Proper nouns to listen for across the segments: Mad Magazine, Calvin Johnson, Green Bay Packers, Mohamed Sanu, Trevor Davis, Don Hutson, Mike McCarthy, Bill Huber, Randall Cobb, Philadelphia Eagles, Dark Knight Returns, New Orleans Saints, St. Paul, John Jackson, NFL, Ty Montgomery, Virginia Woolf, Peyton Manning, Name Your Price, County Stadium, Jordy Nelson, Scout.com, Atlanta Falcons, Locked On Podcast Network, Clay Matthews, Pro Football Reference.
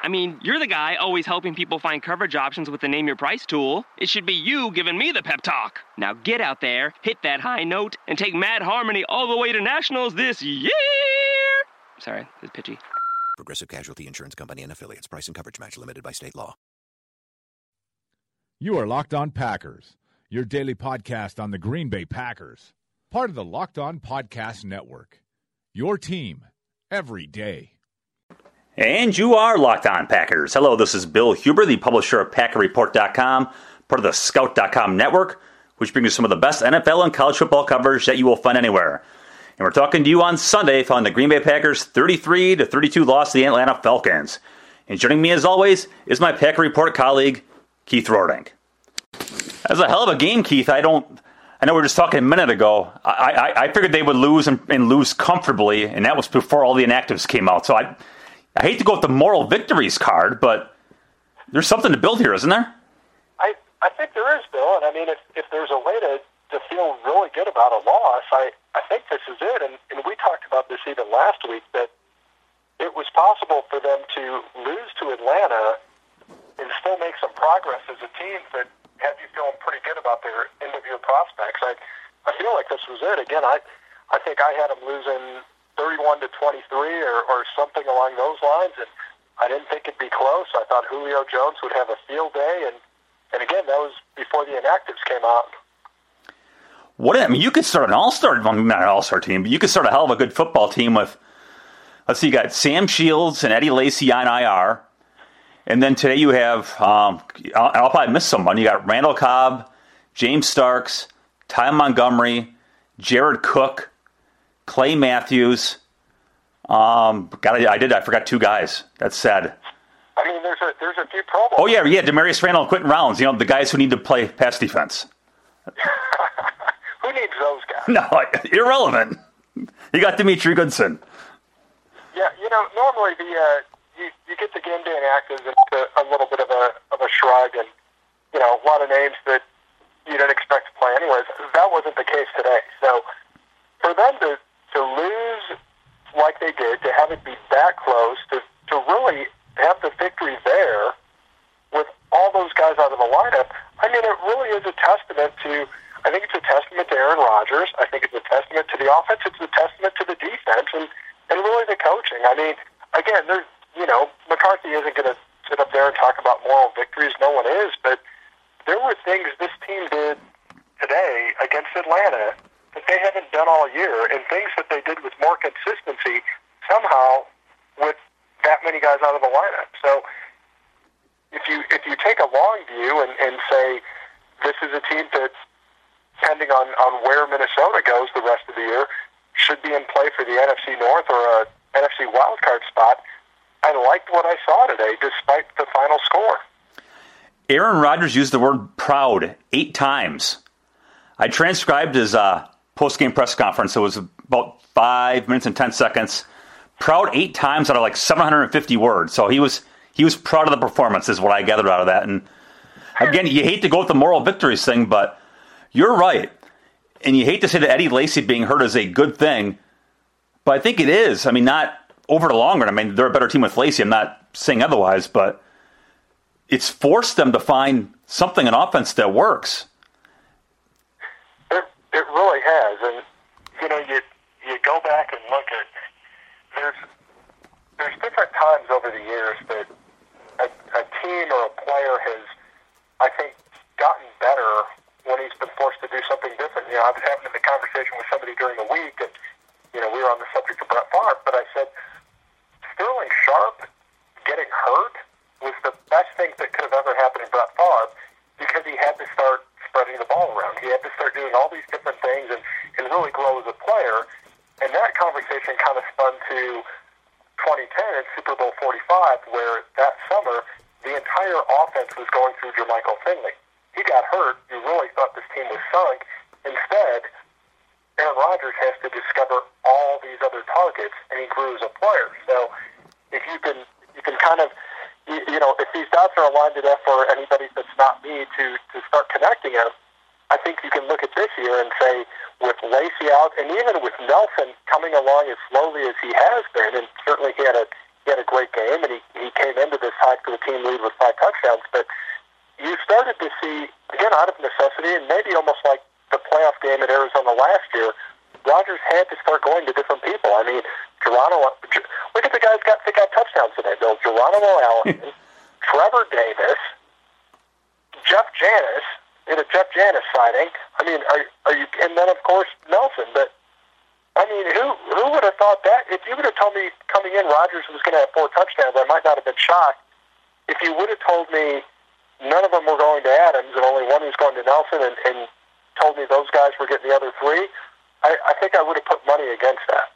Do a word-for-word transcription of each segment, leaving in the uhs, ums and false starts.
I mean, you're the guy always helping people find coverage options with the Name Your Price tool. It should be you giving me the pep talk. Now get out there, hit that high note, and take Mad Harmony all the way to nationals this year. Sorry, it's pitchy. Progressive Casualty Insurance Company and Affiliates. Price and coverage match limited by state law. You are Locked On Packers, your daily podcast on the Green Bay Packers. Part of the Locked On Podcast Network, your team every day. And you are Locked On Packers. Hello, this is Bill Huber, the publisher of Packer Report dot com, part of the Scout dot com network, which brings you some of the best N F L and college football coverage that you will find anywhere. And we're talking to you on Sunday following the Green Bay Packers' thirty-three to thirty-two loss to the Atlanta Falcons. And joining me, as always, is my Packer Report colleague, Keith Roerdink. That's a hell of a game, Keith. I don't. I know we were just talking a minute ago. I, I, I figured they would lose and, and lose comfortably, and that was before all the inactives came out. So I. I hate to go with the moral victories card, but there's something to build here, isn't there? I, I think there is, Bill. And, I mean, if, if there's a way to, to feel really good about a loss, I, I think this is it. And, and we talked about this even last week, that it was possible for them to lose to Atlanta and still make some progress as a team that had you feeling pretty good about their end-of-year prospects. I, I feel like this was it. Again, I, I think I had them losing thirty-one to twenty-three or, or something along those lines, and I didn't think it'd be close. I thought Julio Jones would have a field day, and, and again, that was before the inactives came out. What I mean, you could start an all-star, well, not an all-star team, but you could start a hell of a good football team with, let's see, you got Sam Shields and Eddie Lacy on I R, and then today you have, um, I'll, I'll probably miss someone, you got Randall Cobb, James Starks, Ty Montgomery, Jared Cook, Clay Matthews, um, God, I, I did. I forgot two guys. That's sad. I mean, there's a there's a few problems. Oh yeah, yeah. Demarius Randall and Quentin Rounds. You know, the guys who need to play pass defense. Who needs those guys? No, like, irrelevant. You got Demetri Goodson. Yeah, you know, normally the uh, you you get the game day inactives and it's a, a little bit of a of a shrug and you know a lot of names that you didn't expect to play. Anyways, that wasn't the case today. So for them to to lose like they did, to have it be that close, to, to really have the victory there with all those guys out of the lineup, I mean, it really is a testament to, I think it's a testament to Aaron Rodgers. I think it's a testament to the offense. It's a testament to the defense and, and really the coaching. I mean, again, there's, you know, McCarthy isn't going to sit up there and talk about moral victories. No one is, but there were things this team did today against Atlanta that they haven't done all year, and things that they did with more consistency somehow with that many guys out of the lineup. So if you if you take a long view and, and say this is a team that, depending on, on where Minnesota goes the rest of the year, should be in play for the N F C North or a N F C wildcard spot, I liked what I saw today despite the final score. Aaron Rodgers used the word proud eight times. I transcribed his... Uh... post-game press conference. It was about five minutes and ten seconds. Proud eight times out of like seven hundred fifty words. So he was he was proud of the performance is what I gathered out of that. And again, you hate to go with the moral victories thing, but you're right. And you hate to say that Eddie Lacy being hurt is a good thing, but I think it is. I mean, not over the long run. I mean, they're a better team with Lacy. I'm not saying otherwise, but it's forced them to find something in offense that works. It really has, and you know, you you go back and look at there's there's different times over the years that a, a team or a player has, I think, gotten better when he's been forced to do something different. You know, I was having the conversation with somebody during the week, and you know, we were on the subject of Brett Favre, but I said Sterling Sharp getting hurt was the best thing that could have ever happened to Brett Favre because he had to start spreading the ball around. He had to start doing all these different things and, and really grow as a player. And that conversation kind of spun to twenty ten at Super Bowl forty-five, where that summer the entire offense was going through Jermichael Finley. He got hurt. You really thought this team was sunk. Instead, Rodgers has to discover all these other targets, and he grew as a player. So if you can, you can kind of, you, you know, if these dots are aligned enough for anybody that's not me to, to start connecting them, I think you can look at this year and say, with Lacy out, and even with Nelson coming along as slowly as he has been, and certainly he had a he had a great game, and he, he came into this hike to the team lead with five touchdowns, but you started to see, again, out of necessity, and maybe almost like the playoff game at Arizona last year, Rodgers had to start going to different people. I mean, Geronimo, look at the guys got that got touchdowns today, Bill. Geronimo Allison, Trevor Davis, Jeff Janis, in a Jeff Janis signing. I mean, are are you? And then of course Nelson. But I mean, who who would have thought that? If you would have told me coming in Rodgers was going to have four touchdowns, I might not have been shocked. If you would have told me none of them were going to Adams and only one was going to Nelson, and, and told me those guys were getting the other three, I, I think I would have put money against that.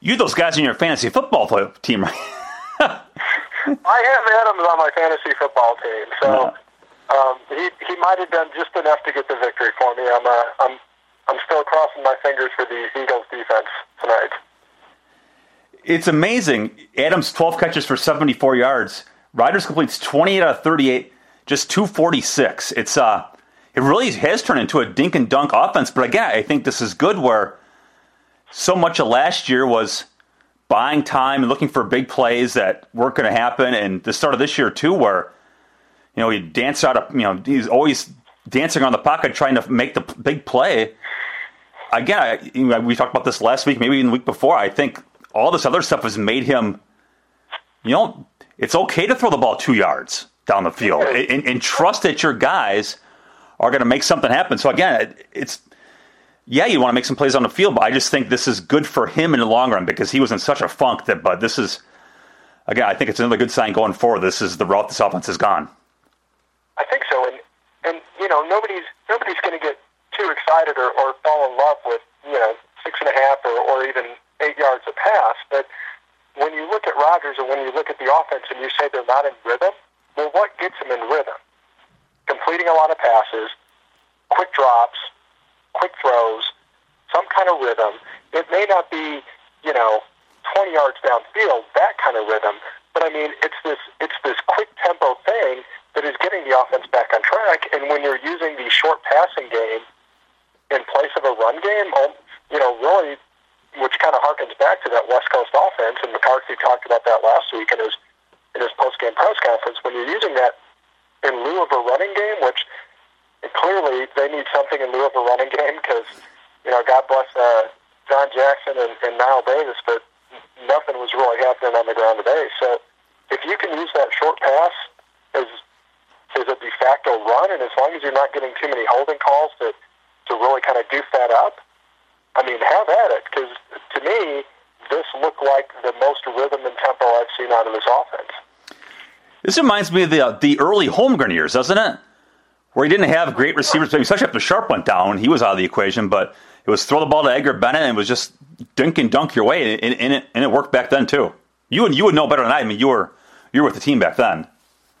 You those guys in your fantasy football team, right? I have Adams on my fantasy football team, so. No. Um, he he might have done just enough to get the victory for me. I'm uh, I'm I'm still crossing my fingers for the Eagles defense tonight. It's amazing. Adams twelve catches for seventy-four yards. Rodgers completes twenty-eight out of thirty-eight, just two forty-six. It's uh, it really has turned into a dink and dunk offense. But again, I think this is good. Where so much of last year was buying time and looking for big plays that weren't going to happen, and the start of this year too, where. You know, he danced out of, you know, he's always dancing on the pocket trying to make the big play. Again, I, you know, we talked about this last week, maybe even the week before. I think all this other stuff has made him, you know, it's okay to throw the ball two yards down the field and, and trust that your guys are going to make something happen. So, again, it's, yeah, you want to make some plays on the field, but I just think this is good for him in the long run because he was in such a funk that, but this is, again, I think it's another good sign going forward. This is the route this offense has gone. I think so, and and you know nobody's nobody's going to get too excited or, or fall in love with you know six and a half or, or even eight yards a pass. But when you look at Rodgers and when you look at the offense and you say they're not in rhythm, well, what gets them in rhythm? Completing a lot of passes, quick drops, quick throws, some kind of rhythm. It may not be you know twenty yards downfield, that kind of rhythm, but I mean it's this it's this quick tempo thing that is getting the offense back on track, and when you're using the short passing game in place of a run game, you know, really, which kind of harkens back to that West Coast offense, and McCarthy talked about that last week in his in his post-game press conference. When you're using that in lieu of a running game, which clearly they need something in lieu of a running game, because you know, God bless uh, John Jackson and, and Nile Davis, but nothing was really happening on the ground today. So if you can use that short pass as is a de facto run, and as long as you're not getting too many holding calls to, to really kind of goof that up, I mean, have at it, because to me, this looked like the most rhythm and tempo I've seen out of this offense. This reminds me of the, uh, the early Holmgren years, doesn't it? Where he didn't have great receivers, especially after Sharp went down, he was out of the equation, but it was throw the ball to Edgar Bennett, and it was just dink and dunk your way, and, and, it, and it worked back then, too. You and you would know better than I. I mean, you were, you were with the team back then.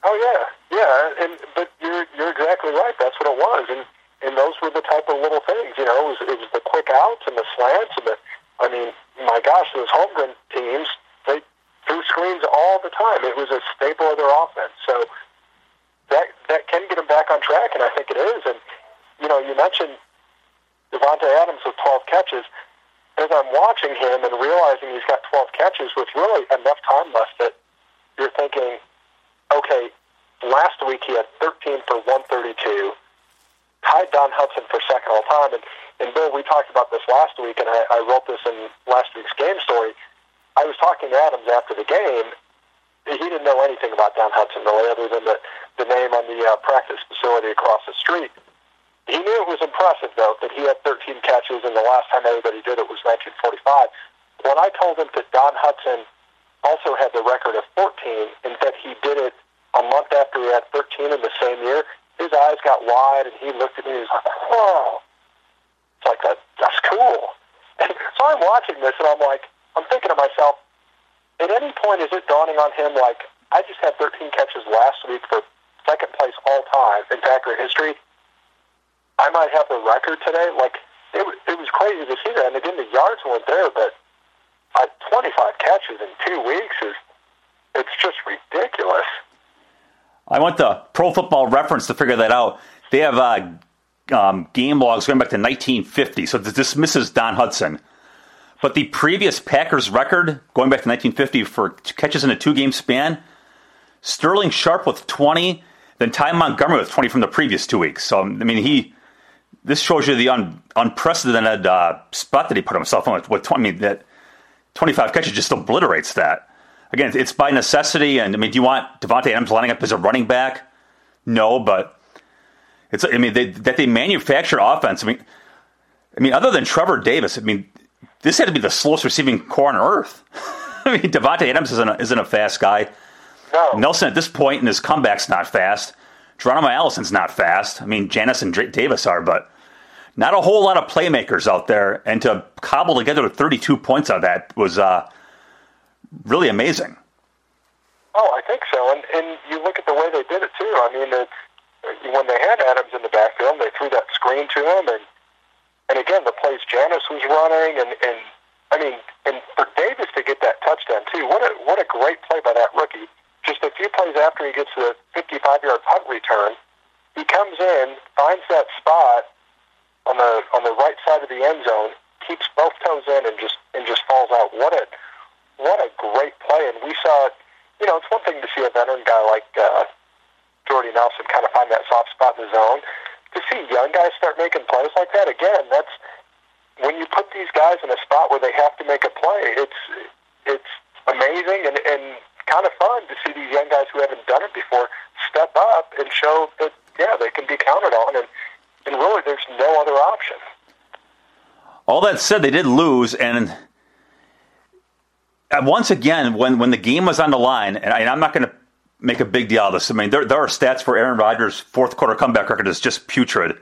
Oh, yeah. Yeah, and but you're you're exactly right. That's what it was, and and those were the type of little things, you know. It was, it was the quick outs and the slants and the. I mean, my gosh, those Holmgren teams, they threw screens all the time. It was a staple of their offense. So that that can get them back on track, and I think it is. And you know, you mentioned Davante Adams with twelve catches. As I'm watching him and realizing he's got twelve catches with really enough time left, that you're thinking, okay. Last week he had thirteen for one thirty-two, tied Don Hutson for second all time. And, and Bill, we talked about this last week, and I, I wrote this in last week's game story. I was talking to Adams after the game. He didn't know anything about Don Hutson, really, other than the, the name on the uh, practice facility across the street. He knew it was impressive, though, that he had thirteen catches, and the last time anybody did it was nineteen forty-five. When I told him that Don Hutson also had the record of fourteen and that he did it a month after he had thirteen in the same year, his eyes got wide, and he looked at me and he was like, "Whoa!" It's like, that, that's cool. And so I'm watching this, and I'm like, I'm thinking to myself, at any point is it dawning on him, like, I just had thirteen catches last week for second place all time in Packer history. I might have the record today. Like, it, it was is crazy to see that. And again, the yards weren't there, but uh, twenty-five catches in two weeks is it's just ridiculous. I want the Pro Football Reference to figure that out. They have uh, um, game logs going back to nineteen fifty, so this misses Don Hutson. But the previous Packers record, going back to nineteen fifty, for catches in a two-game span, Sterling Sharp with twenty, then Ty Montgomery with twenty from the previous two weeks. So, I mean, he this shows you the un, unprecedented uh, spot that he put himself in with, with twenty. I mean, that twenty-five catches just obliterates that. Again, it's by necessity, and, I mean, do you want Davante Adams lining up as a running back? No, but it's, I mean, they, that they manufacture offense. I mean, I mean, other than Trevor Davis, I mean, this had to be the slowest receiving core on earth. I mean, Davante Adams isn't a, isn't a fast guy. No. Nelson, at this point in his comeback's not fast. Geronimo Allison's not fast. I mean, Janis and Dr- Davis are, but not a whole lot of playmakers out there. And to cobble together thirty-two points on that was uh, really amazing. Oh, I think so. And, and you look at the way they did it, too. I mean, it's, when they had Adams in the backfield, they threw that screen to him, and And again, the plays Janis was running, and, and I mean, and for Davis to get that touchdown too, what a what a great play by that rookie! Just a few plays after he gets the fifty-five yard punt return, he comes in, finds that spot on the on the right side of the end zone, keeps both toes in, and just and just falls out. What a what a great play! And we saw, you know, it's one thing to see a veteran guy like uh, Jordy Nelson kind of find that soft spot in the zone. To see young guys start making plays like that, again, that's when you put these guys in a spot where they have to make a play, it's it's amazing and, and kind of fun to see these young guys who haven't done it before step up and show that, yeah, they can be counted on, and, and really there's no other option. All that said, they did lose, and once again, when, when the game was on the line, and, I, and I'm not going to make a big deal out of this. I mean, there there are stats for Aaron Rodgers' fourth quarter comeback record is just putrid.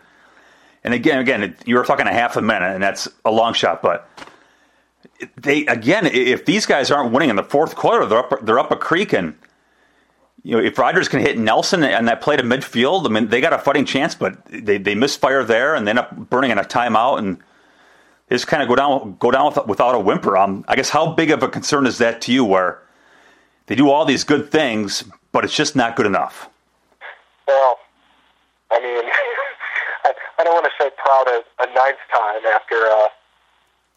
And again, again, you were talking a half a minute, and that's a long shot. But they again, if these guys aren't winning in the fourth quarter, they're up they're up a creek. And you know, if Rodgers can hit Nelson and that play to midfield, I mean, they got a fighting chance. But they, they misfire there, and they end up burning in a timeout, and they just kind of go down go down without, without a whimper. Um, I guess how big of a concern is that to you? Where they do all these good things, but it's just not good enough. Well, I mean, I, I don't want to say proud a, a ninth time after uh,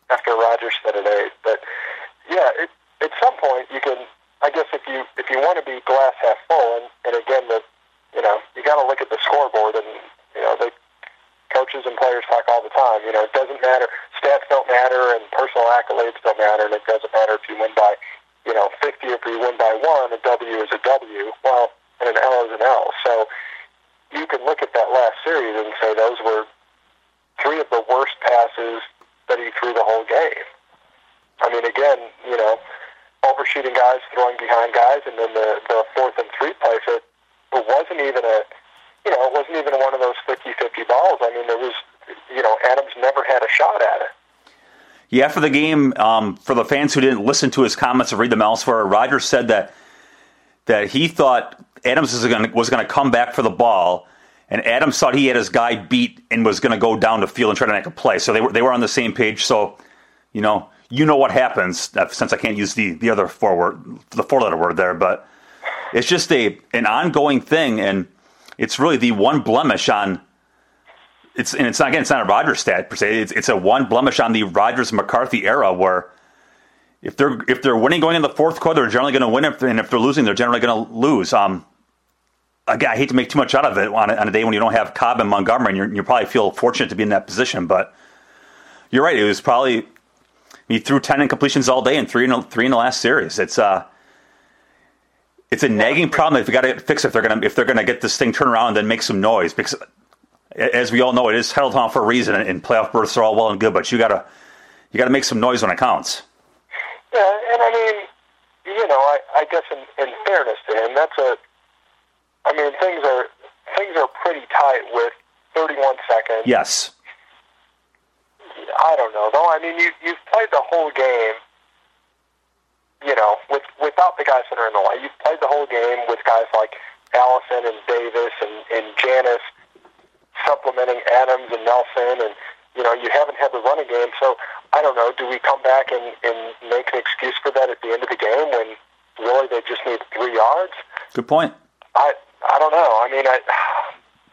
after Rodgers said it eight, but yeah, it, at some point you can. I guess if you if you want to be glass half full, and, and again, the you know you got to look at the scoreboard, and you know the coaches and players talk all the time. You know, it doesn't matter. Stats don't matter, and personal accolades don't matter, and it doesn't matter if you win by, you know, fifty if you win by one, a W is a W, well, and an L is an L. So you can look at that last series and say those were three of the worst passes that he threw the whole game. I mean, again, you know, overshooting guys, throwing behind guys, and then the, the fourth and three plays, it, it wasn't even a, you know, it wasn't even one of those fifty-fifty balls. I mean, there was, you know, Adams never had a shot at it. Yeah, after the game, um, for the fans who didn't listen to his comments or read them elsewhere, Rodgers said that that he thought Adams was going was going to come back for the ball, and Adams thought he had his guy beat and was going to go down the field and try to make a play. So they were they were on the same page. So you know you know what happens. Since I can't use the the other four word, the four letter word there, but it's just a an ongoing thing, and it's really the one blemish on. It's and it's not again. It's not a Rodgers stat per se. It's it's a one blemish on the Rodgers McCarthy era where if they're if they're winning going into the fourth quarter, they're generally going to win, and if they're losing, they're generally going to lose. Um, again, I hate to make too much out of it on a, on a day when you don't have Cobb and Montgomery, and you're, you probably feel fortunate to be in that position. But you're right. It was probably he threw ten incompletions all day and three in three in the last series. It's uh it's a nagging problem that we got to fix if they're gonna if they're gonna get this thing turned around and then make some noise, because as we all know, it is title time for a reason, and playoff berths are all well and good, but you gotta you gotta make some noise when it counts. Yeah, and I mean, you know, I, I guess in, in fairness to him, that's a. I mean, things are things are pretty tight with thirty-one seconds. Yes. I don't know though. I mean, you you've played the whole game. You know, with without the guys that are in the line, you've played the whole game with guys like Allison and Davis and, and Janis, supplementing Adams and Nelson, and you know, you haven't had the running game. So I don't know, do we come back and, and make an excuse for that at the end of the game when really they just need three yards? Good point. I I don't know. I mean, I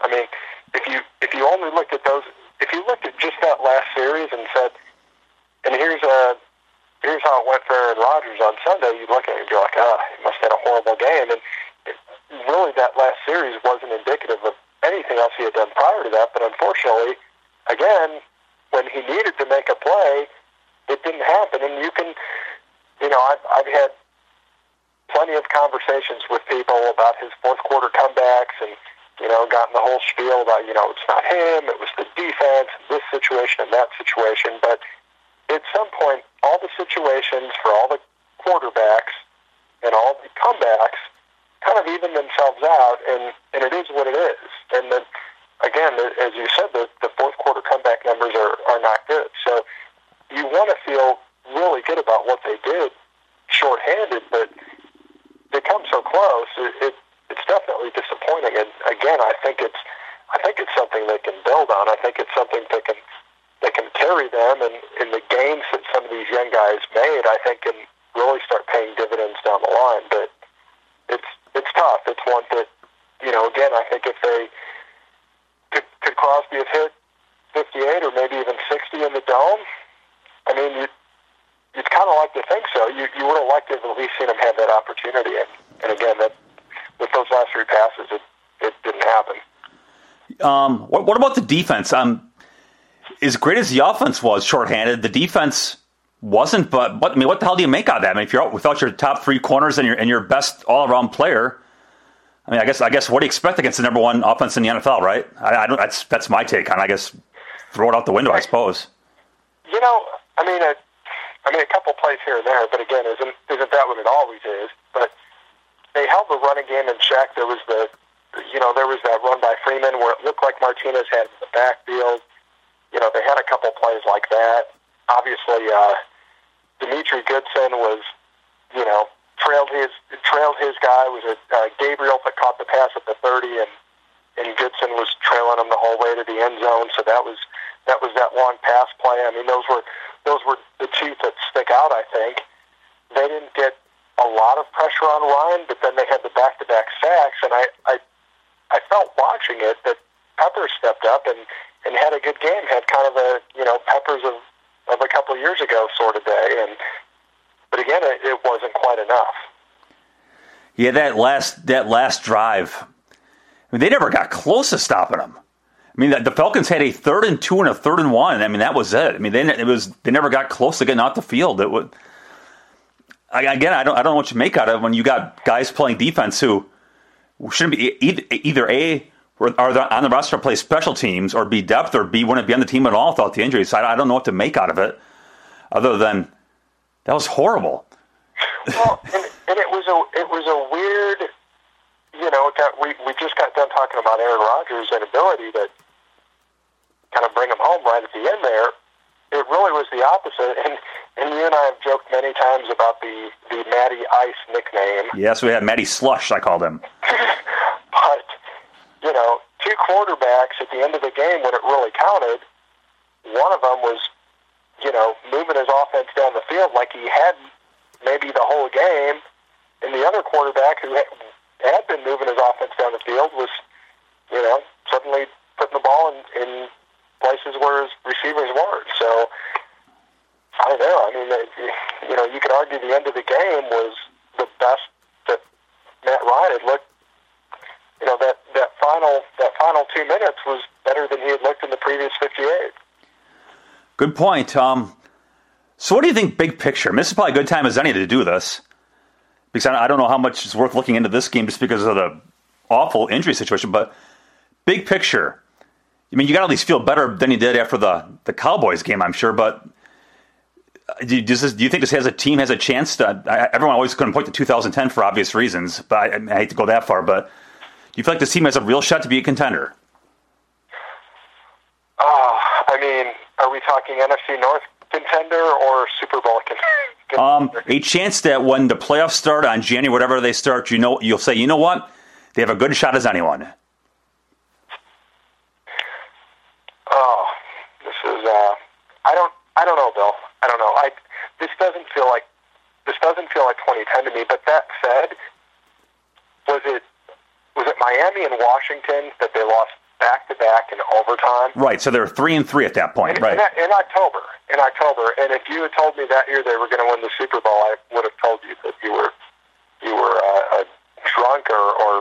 I mean, if you if you only looked at those, if you looked at just that last series and said, and here's a here's how it went for Aaron Rodgers on Sunday, you'd look at it and be like, ah, oh, he must have had a horrible game. And it, really, that last series wasn't indicative of anything else he had done prior to that. But unfortunately, again, when he needed to make a play, it didn't happen. And you can, you know, I've, I've had plenty of conversations with people about his fourth quarter comebacks and, you know, gotten the whole spiel about, you know, it's not him, it was the defense, this situation and that situation. But at some point, all the situations for all the quarterbacks and all the comebacks kind of even themselves out, and, and it is what it is. And then, again, as you said, the, the fourth quarter comeback numbers are, are not good. So you want to feel really good about what they did shorthanded, but they come so close. It, it, it's definitely disappointing. And again, I think it's I think it's something they can build on. I think it's something they can they can carry them, and in the gains that some of these young guys made, I think can really start paying dividends down the line. But it's it's tough. It's one that, you know, again, I think if they could, could Crosby have hit fifty-eight or maybe even sixty in the dome, I mean, you, you'd kind of like to think so. You you would have liked to have at least seen him have that opportunity. And, and again, that with those last three passes, it, it didn't happen. Um, what, what about the defense? Um, as great as the offense was shorthanded, the defense wasn't. But, but I mean, what the hell do you make out of that? I mean, if you're out without your top three corners and your and your best all around player, I mean, I guess I guess what do you expect against the number one offense in the N F L, right? I, I don't. That's that's my take on it. I guess throw it out the window, I suppose. You know, I mean, I, I mean, a couple plays here and there, but again, isn't isn't that what it always is? But they held the running game in check. There was the, you know, there was that run by Freeman where it looked like Martinez had the backfield. You know, they had a couple plays like that. Obviously, uh, Demetri Goodson was, you know, trailed his trailed his guy. It was a uh, Gabriel that caught the pass at the thirty, and and Goodson was trailing him the whole way to the end zone. So that was that was that long pass play. I mean, those were those were the two that stick out. I think they didn't get a lot of pressure on Ryan, but then they had the back-to-back sacks, and I, I, I felt watching it that Peppers stepped up and, and had a good game, had kind of a, you know, Peppers of, of a couple of years ago sort of day, and but again, it, it wasn't quite enough. Yeah, that last that last drive, I mean, they never got close to stopping him. I mean, the, the Falcons had a third and two and a third and one. I mean, that was it. I mean, they it was they never got close to getting out the field. It was. Again, I don't, I don't know what you make out of when you got guys playing defense who shouldn't be either, either A, are on the roster to play special teams, or B, depth, or B, wouldn't be on the team at all without the injury. So I don't know what to make out of it, other than that was horrible. Well, and, and it was a it was a weird, you know, it got, we we just got done talking about Aaron Rodgers and ability to kind of bring him home right at the end there. It really was the opposite, and. And you and I have joked many times about the, the Matty Ice nickname. Yes, we had Matty Slush, I called him. But, you know, two quarterbacks at the end of the game when it really counted, one of them was, you know, moving his offense down the field like he had maybe the whole game, and the other quarterback who had been moving his offense down the field was, you know, suddenly putting the ball in, in places where his receivers weren't. So... I don't know. I mean, you know, you could argue the end of the game was the best that Matt Ryan had looked. You know, that, that final that final two minutes was better than he had looked in the previous fifty-eight. Good point. Um, so what do you think, big picture? I mean, this is probably a good time as any to do this, because I don't know how much it's worth looking into this game just because of the awful injury situation, but big picture, I mean, you got to at least feel better than you did after the, the Cowboys game, I'm sure, but... Do you, does this, do you think this has a team has a chance to? I, everyone always couldn't point to two thousand ten for obvious reasons, but I, I hate to go that far. But do you feel like this team has a real shot to be a contender? Uh, I mean, are we talking N F C North contender or Super Bowl contender? Um, a chance that when the playoffs start on January, whatever they start, you know, you'll say, you know what, they have a good shot as anyone. Oh, this is. Uh... doesn't feel like this doesn't feel like twenty ten to me. But that said, was it was it Miami and Washington that they lost back to back in overtime? Right. So they were three and three at that point, in, right? In, in October, in October. And if you had told me that year they were going to win the Super Bowl, I would have told you that you were you were uh, a drunk or, or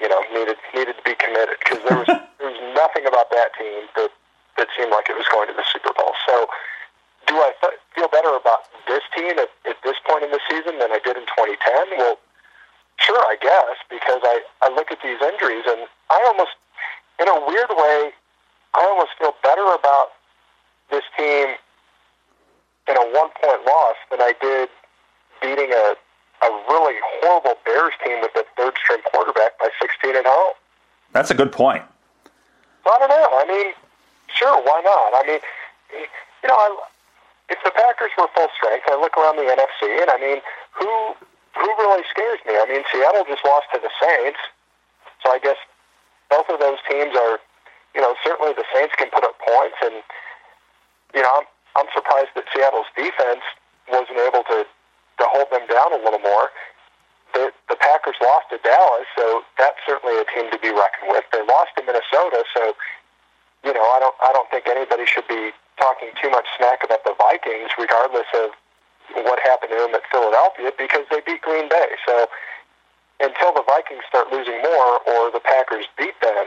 you know needed needed to be committed, because there was there was nothing about that team that that seemed like it was going to the Super Bowl. So. Do I th- feel better about this team at, at this point in the season than I did in twenty ten? Well, sure, I guess, because I, I look at these injuries, and I almost, in a weird way, I almost feel better about this team in a one-point loss than I did beating a, a really horrible Bears team with a third-string quarterback by sixteen at home. That's a good point. I don't know. I mean, sure, why not? I mean, you know, I... If the Packers were full strength, I look around the N F C, and I mean, who who really scares me? I mean, Seattle just lost to the Saints, so I guess both of those teams are, you know, certainly the Saints can put up points, and you know, I'm I'm surprised that Seattle's defense wasn't able to to hold them down a little more. The the Packers lost to Dallas, so that's certainly a team to be reckoned with. They lost to Minnesota, so you know, I don't I don't think anybody should be talking too much smack about the Vikings, regardless of what happened to them at Philadelphia, because they beat Green Bay. So until the Vikings start losing more or the Packers beat them,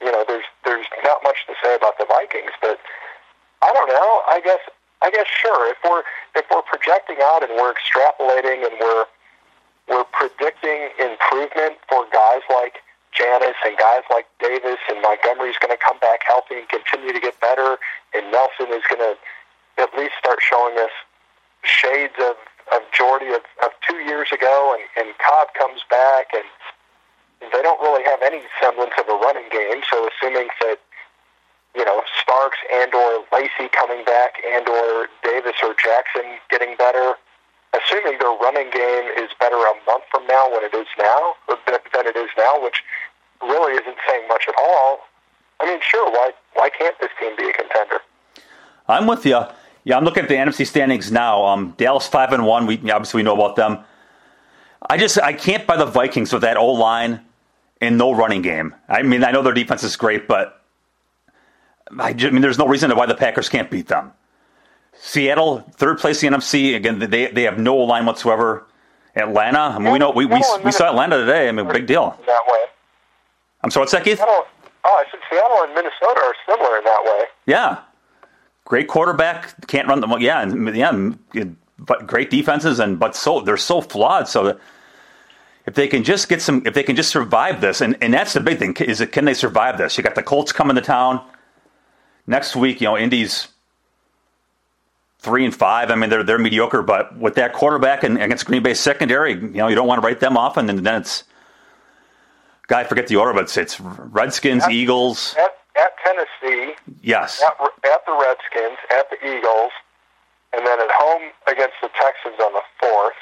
you know, there's there's not much to say about the Vikings. But I don't know. I guess I guess sure. If we're if we're projecting out and we're extrapolating and we're we're predicting improvement for guys like Janis and guys like Davis and Montgomery's going to come back healthy and continue to get better, and Nelson is going to at least start showing us shades of, of Jordy of, of two years ago, and, and Cobb comes back, and they don't really have any semblance of a running game, so assuming that, you know, Starks and or Lacy coming back and or Davis or Jackson getting better, assuming their running game is better a month from now when it is now than it is now, which really isn't saying much at all. I mean, sure, why why can't this team be a contender? I'm with you. Yeah, I'm looking at the N F C standings now. Um, Dallas five and one. We obviously we know about them. I just I can't buy the Vikings with that O line and no running game. I mean, I know their defense is great, but I, just, I mean, there's no reason why the Packers can't beat them. Seattle, third place in the N F C. Again, they they have no line whatsoever. Atlanta, I mean, we know we, we, we saw Atlanta today. I mean, big deal. That way. I'm sorry, what's that, Keith? Seattle, oh, I said Seattle and Minnesota are similar in that way. Yeah, great quarterback, can't run the well, yeah, and yeah, but great defenses, and but so they're so flawed. So that if they can just get some, if they can just survive this, and, and that's the big thing is that can they survive this? You got the Colts coming to town next week. You know, Indy's Three and five. I mean, they're they're mediocre, but with that quarterback and against Green Bay secondary, you know, you don't want to write them off. And then it's, God, I forget the order, but it's, it's Redskins, at, Eagles, at, at Tennessee, yes, at, at the Redskins, at the Eagles, and then at home against the Texans on the fourth,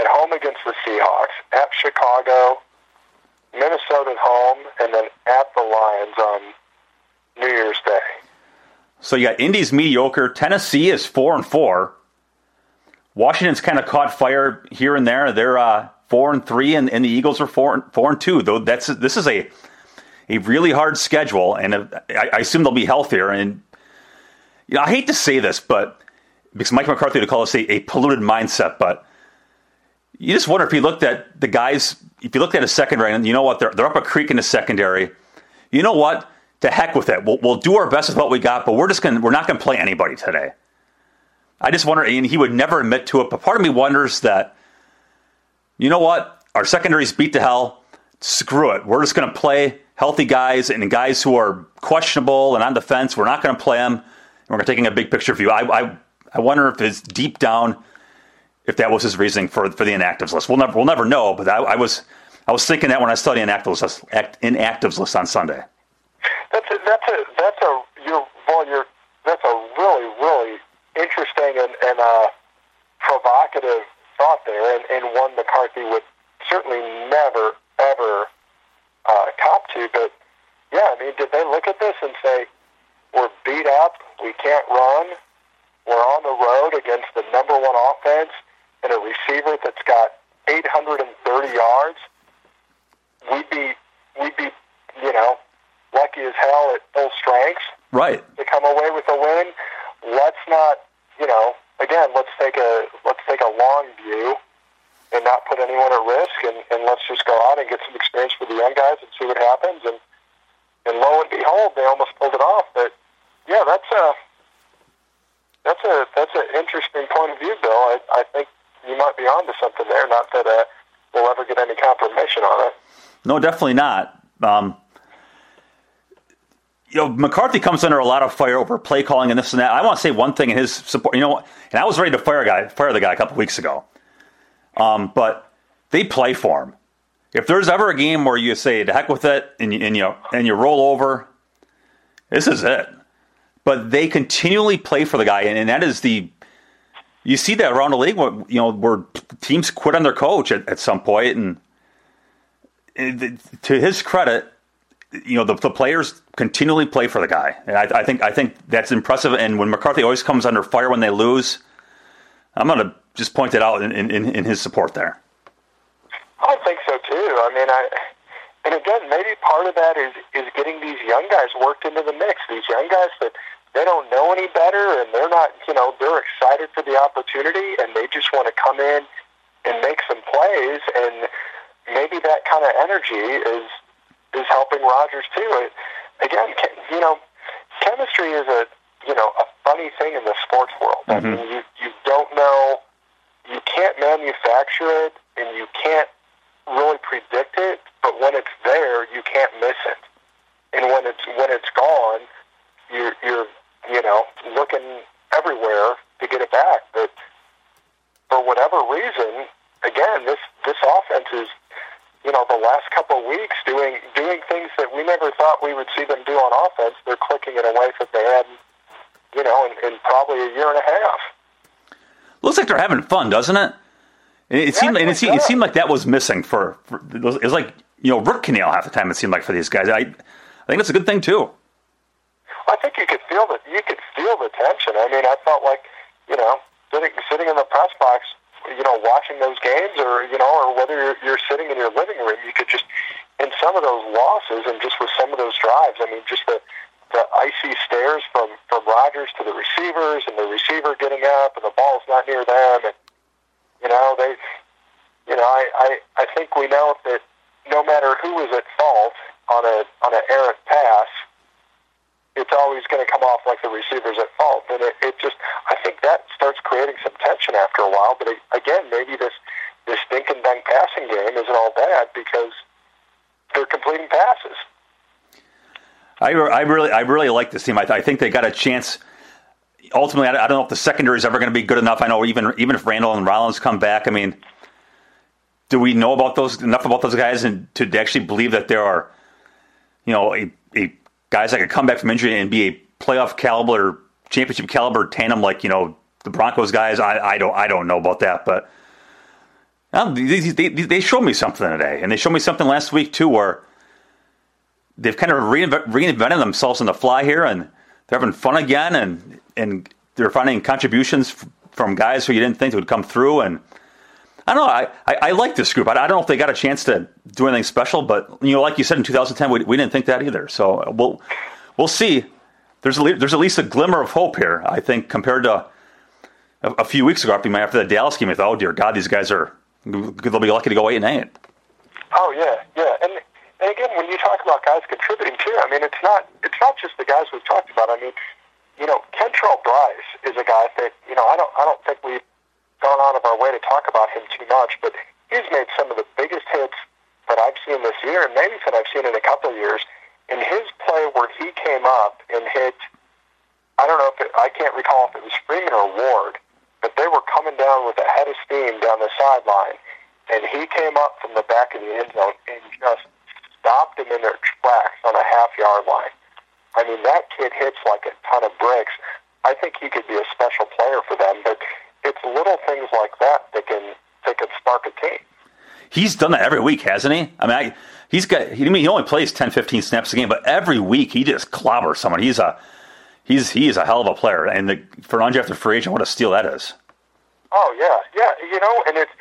at home against the Seahawks, at Chicago, Minnesota at home, and then at the Lions on New Year's Day. So you got Indy's mediocre. Tennessee is four and four. Washington's kind of caught fire here and there. They're uh, four and three, and, and the Eagles are four and four and two. Though that's this is a a really hard schedule, and a, I, I assume they'll be healthier. And you know, I hate to say this, but because Mike McCarthy would call this a, a polluted mindset, but you just wonder if you looked at the guys, if you looked at a secondary, and you know what, they're they're up a creek in the secondary. You know what? To heck with it. We'll, we'll do our best with what we got, but we're just going we're not going to play anybody today. I just wonder, and he would never admit to it, but part of me wonders that, you know what, our secondary's beat to hell. Screw it. We're just going to play healthy guys and guys who are questionable and on the fence. We're not going to play them. And we're taking a big picture view. I, I I wonder if it's deep down, if that was his reasoning for for the inactives list. We'll never we'll never know. But I, I was I was thinking that when I studied inactives list, inactives list on Sunday. That's a, that's a that's a you're well you're that's a really really interesting and, and uh, provocative thought there, and, and one McCarthy would certainly never ever uh, cop to. But yeah, I mean, did they look at this and say we're beat up, we can't run, We're on the road against the number one offense and a receiver that's got eight hundred thirty yards. We'd be, we'd be, you know, lucky as hell at full strength, right, to come away with a win. Let's not, you know, again, let's take a let's take a long view and not put anyone at risk, and, and let's just go out and get some experience for the young guys and see what happens. And and lo and behold, they almost pulled it off. But yeah, that's a that's a that's an interesting point of view, Bill. I, I think you might be onto something there. Not that uh, we'll ever get any confirmation on it. No, definitely not. Um, you know, McCarthy comes under a lot of fire over play calling and this and that. I want to say one thing in his support. You know, and I was ready to fire a guy, fire the guy a couple weeks ago. Um, but they play for him. If there's ever a game where you say to heck with it and you, and you and you roll over, this is it. But they continually play for the guy, and, and that is the. You see that around the league, where, you know, where teams quit on their coach at, at some point, and, and to his credit, you know, the, the players continually play for the guy, and I, I think I think that's impressive. And when McCarthy always comes under fire when they lose, I'm going to just point it out in, in, in his support there. I think so too. I mean, I and again, maybe part of that is is getting these young guys worked into the mix. These young guys that. They don't know any better, and they're not, you know, they're excited for the opportunity, and they just want to come in and make some plays, and maybe that kind of energy is is helping Rodgers too. And again, you know, chemistry is a, you know, a funny thing in the sports world. Mm-hmm. I mean, you, you don't know, you can't manufacture it, and you can't really predict it, but when it's there, you can't miss it. And when it's when it's gone, you're, you're you know, looking everywhere to get it back. But for whatever reason, again, this, this offense is, you know, the last couple of weeks doing doing things that we never thought we would see them do on offense. They're clicking in a way that they hadn't, you know, in, in probably a year and a half. Looks like they're having fun, doesn't it? It, it seemed, and it seemed, it seemed like that was missing for, for it was, it was like, you know, root canal half the time it seemed like for these guys. I, I think that's a good thing, too. I think you could feel the you could feel the tension. I mean, I felt like, you know, sitting, sitting in the press box, you know, watching those games, or you know, or whether you're, you're sitting in your living room, you could just, in some of those losses and just with some of those drives. I mean, just the, the icy stares from from Rodgers to the receivers, and the receiver getting up, and the ball's not near them, and you know they, you know, I I, I think we know that no matter who was at fault on a on an errant pass, it's always going to come off like the receiver's at fault. And it, it just, I think that starts creating some tension after a while. But it, again, maybe this, this dink and dunk passing game isn't all bad because they're completing passes. I, I really I really like this team. I, I think they got a chance. Ultimately, I, I don't know if the secondary is ever going to be good enough. I know even even if Randall and Rollins come back, I mean, do we know about those enough about those guys and to actually believe that there are, you know, a, a guys that could come back from injury and be a playoff caliber, championship caliber tandem, like you know the Broncos guys. I, I don't, I don't know about that, but um, they, they, they showed me something today, and they showed me something last week too, where they've kind of reinvent, reinvented themselves on the fly here, and they're having fun again, and and they're finding contributions f- from guys who you didn't think would come through, and I don't know, I, I, I like this group. I, I don't know if they got a chance to do anything special, but you know, like you said, in two thousand ten, we, we didn't think that either. So we'll we'll see. There's a, there's at least a glimmer of hope here, I think, compared to a, a few weeks ago after after the Dallas game. I thought, oh dear God, these guys are they'll be lucky to go eight and eight. Oh yeah, yeah, and, and again, when you talk about guys contributing too, I mean, it's not it's not just the guys we've talked about. I mean, you know, Kentrell Brice is a guy that you know I don't I don't think we. gone out of our way to talk about him too much, but he's made some of the biggest hits that I've seen this year, and maybe that I've seen in a couple of years. In his play where he came up and hit, I don't know if it, I can't recall if it was Freeman or Ward, but they were coming down with a head of steam down the sideline, and he came up from the back of the end zone and just stopped them in their tracks on a half-yard line. I mean, that kid hits like a ton of bricks. I think he could be a special player for them, but it's little things like that that can that can spark a team. He's done that every week, hasn't he? I mean, I, he's got. I mean, he only plays ten, fifteen snaps a game, but every week he just clobbers someone. He's a he's he is a hell of a player. And the, for an undrafted free agent, what a steal that is. Oh, yeah. Yeah, you know, and it's,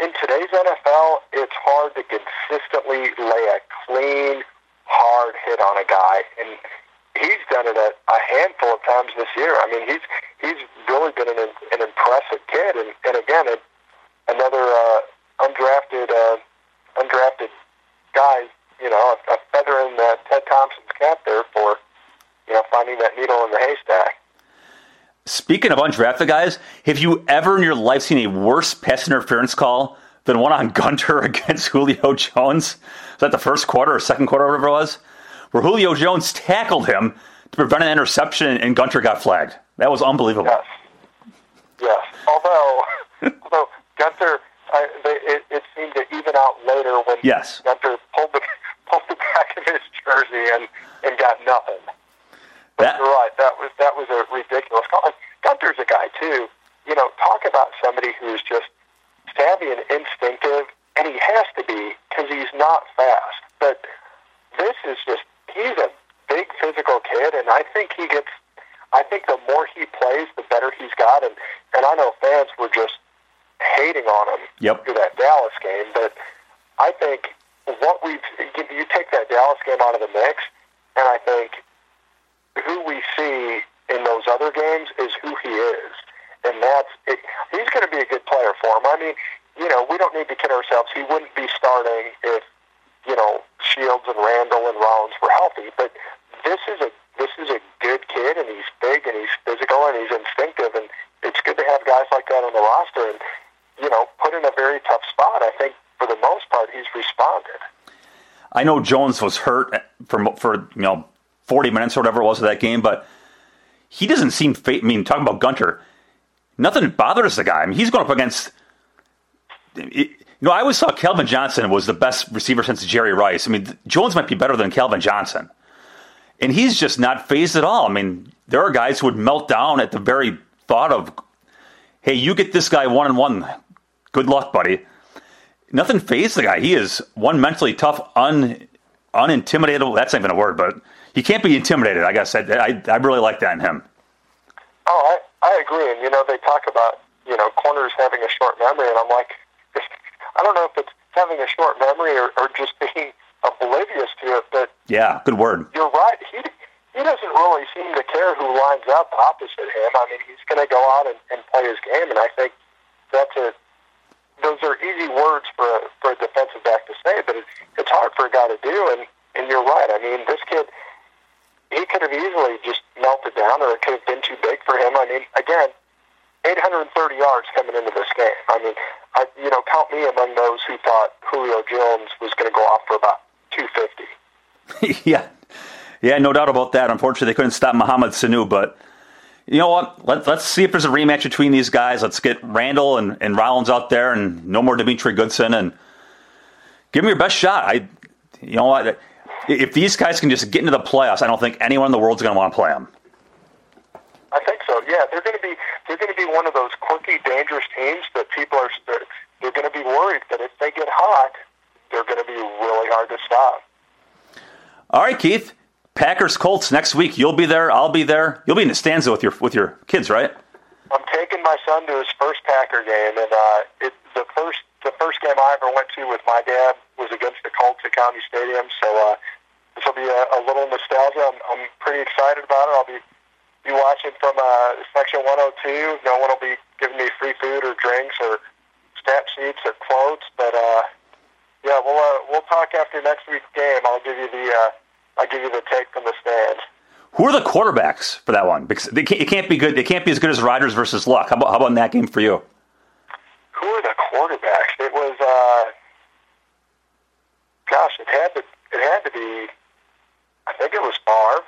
in today's N F L, it's hard to consistently lay a clean, hard hit on a guy. And he's done it a, a handful of times this year. I mean, he's he's really been an, an impressive kid. And, and again, it, another uh, undrafted uh, undrafted guy, you know, a, a feather in uh, Ted Thompson's cap there for, you know, finding that needle in the haystack. Speaking of undrafted guys, have you ever in your life seen a worse pass interference call than one on Gunter against Julio Jones? Was that the first quarter or second quarter, whatever it was? Where Julio Jones tackled him to prevent an interception and Gunter got flagged. That was unbelievable. Yes. Yes. Although, although Gunter, I, they, it, it seemed to even out later when yes. Gunter pulled the, pulled the back of his jersey and, and got nothing. But that, you're right. That was that was a ridiculous call. And Gunter's a guy too. You know, talk about somebody who's just savvy and instinctive, and he has to be because he's not fast. But this is just—he's a big physical kid, and I think he gets. I think the more he plays, the better he's got. And and I know fans were just hating on him yep. through that Dallas game, but I think what we've—you take that Dallas game out of the mix, and I think who we see in those other games is who he is. And that's it. He's going to be a good player for him. I mean, you know, we don't need to kid ourselves. He wouldn't be starting if, you know, Shields and Randall and Rollins were healthy. But this is a this is a good kid, and he's big, and he's physical, and he's instinctive. And it's good to have guys like that on the roster and, you know, put in a very tough spot. I think for the most part, he's responded. I know Jones was hurt for, for you know, forty minutes or whatever it was of that game, but he doesn't seem fate. I mean, talking about Gunter, nothing bothers the guy. I mean, he's going up against, you know, I always thought Calvin Johnson was the best receiver since Jerry Rice. I mean, Jones might be better than Calvin Johnson. And he's just not fazed at all. I mean, there are guys who would melt down at the very thought of, hey, you get this guy one-on-one. Good luck, buddy. Nothing fazed the guy. He is one mentally tough, un unintimidatable. That's not even a word, but he can't be intimidated. I guess I, I, I really like that in him. Oh, I, I agree. And, you know, they talk about, you know, corners having a short memory. And I'm like, I don't know if it's having a short memory or, or just being oblivious to it. But yeah, good word. You're right. He he doesn't really seem to care who lines up opposite him. I mean, he's going to go out and, and play his game. And I think that's a, those are easy words for a, for a defensive back to say, but it, it's hard for a guy to do. And, and you're right. I mean, this kid, he could have easily just melted down, or it could have been too big for him. I mean, again, eight hundred thirty yards coming into this game. I mean, I, you know, count me among those who thought Julio Jones was going to go off for about two fifty. yeah. Yeah, no doubt about that. Unfortunately, they couldn't stop Mohamed Sanu, but you know what? Let, let's see if there's a rematch between these guys. Let's get Randall and, and Rollins out there, and no more Demetri Goodson, and give them your best shot. I, you know what? If these guys can just get into the playoffs, I don't think anyone in the world's going to want to play them. I think so. Yeah, they're going to be they're going to be one of those quirky, dangerous teams that people are they're, they're going to be worried that if they get hot, they're going to be really hard to stop. All right, Keith. Packers Colts next week. You'll be there. I'll be there. You'll be in Costanza with your with your kids, right? I'm taking my son to his first Packer game, and uh, it, the first the first game I ever went to with my dad was against the Colts at County Stadium. So. Uh, This will be a, a little nostalgia. I'm, I'm pretty excited about it. I'll be, be watching from uh, Section one oh two. No one will be giving me free food or drinks or stamp sheets or quotes. But uh, yeah, we'll uh, we'll talk after next week's game. I'll give you the uh, I'll give you the take from the stands. Who are the quarterbacks for that one? Because they can't, it can't be good. They can't be as good as Rodgers versus Luck. How about how about in that game for you? Who are the quarterbacks? It was uh, gosh, it had to it had to be. I think it was Favre.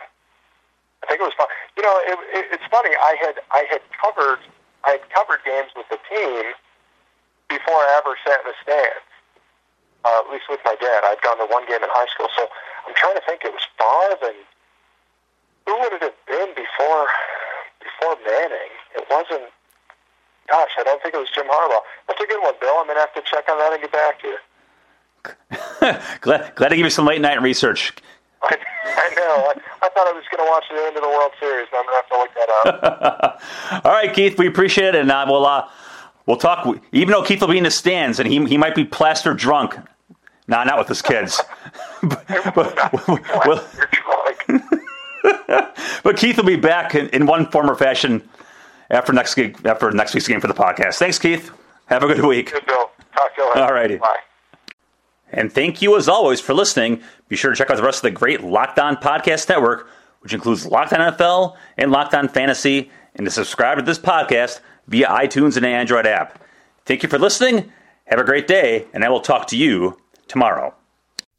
I think it was Favre. You know, it, it, it's funny. I had I had covered I had covered games with the team before I ever sat in the stands. Uh, at least with my dad, I'd gone to one game in high school. So I'm trying to think. It was Favre, and who would it have been before before Manning? It wasn't. Gosh, I don't think it was Jim Harbaugh. That's a good one, Bill. I'm gonna have to check on that and get back to you. glad glad to give you some late night research. I know. I thought I was going to watch the end of the World Series. I'm going to have to look that up. All right, Keith, we appreciate it, and uh, we'll uh, we'll talk. Even though Keith will be in the stands, and he he might be plastered drunk. No, nah, not with his kids. but, but, we'll, but Keith will be back in, in one form or fashion after next gig, after next week's game for the podcast. Thanks, Keith. Have a good week. Good deal. Talk to you later. All righty. Bye. And thank you, as always, for listening. Be sure to check out the rest of the great Locked On Podcast Network, which includes Locked On N F L and Locked On Fantasy, and to subscribe to this podcast via iTunes and the Android app. Thank you for listening. Have a great day, and I will talk to you tomorrow.